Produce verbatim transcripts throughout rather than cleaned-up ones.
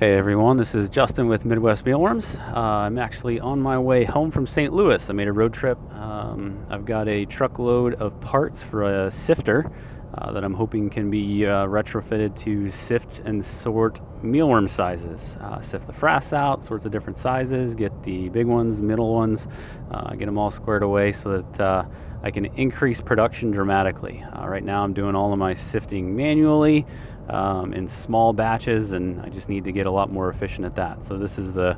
Hey everyone, this is Justin with Midwest Mealworms. Uh, I'm actually on my way home from Saint Louis. I made a road trip. Um, I've got a truckload of parts for a sifter uh, that I'm hoping can be uh, retrofitted to sift and sort mealworm sizes. Uh, sift the frass out, sort the different sizes, get the big ones, middle ones, uh, get them all squared away so that uh, I can increase production dramatically. Uh, right now I'm doing all of my sifting manually. Um, in small batches, and I just need to get a lot more efficient at that. So this is the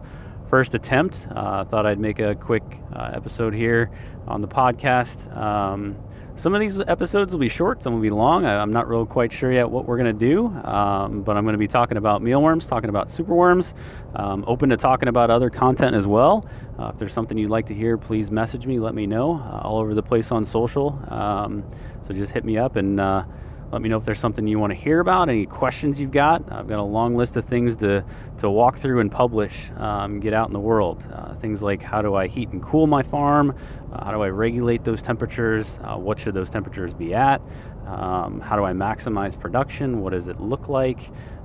first attempt. I uh, thought I'd make a quick uh, episode here on the podcast. Um, some of these episodes will be short, some will be long. I, I'm not real quite sure yet what we're going to do, um, but I'm going to be talking about mealworms, talking about superworms, um, open to talking about other content as well. Uh, if there's something you'd like to hear, please message me, let me know, uh, all over the place on social. Um, so just hit me up and uh, let me know if there's something you want to hear about, any questions you've got. I've got a long list of things to, to walk through and publish, um, get out in the world. Uh, things like how do I heat and cool my farm? Uh, how do I regulate those temperatures? Uh, what should those temperatures be at? Um, how do I maximize production? What does it look like?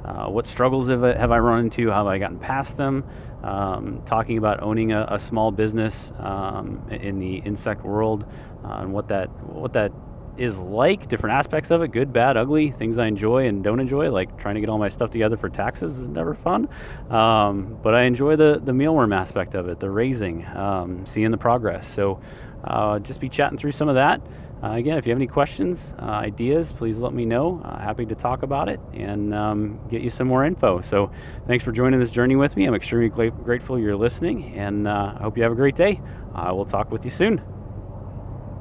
Uh, what struggles have I, have I run into? How have I gotten past them? Um, talking about owning a, a small business um, in the insect world uh, and what that, what that is like, different aspects of it, good, bad, ugly, things I enjoy and don't enjoy, like trying to get all my stuff together for taxes is never fun, um, but I enjoy the, the mealworm aspect of it, the raising, um, seeing the progress. So uh, just be chatting through some of that. Uh, again, if you have any questions, uh, ideas, please let me know. Uh, happy to talk about it and um, get you some more info. So thanks for joining this journey with me. I'm extremely grateful you're listening, and uh, I hope you have a great day. I will talk with you soon.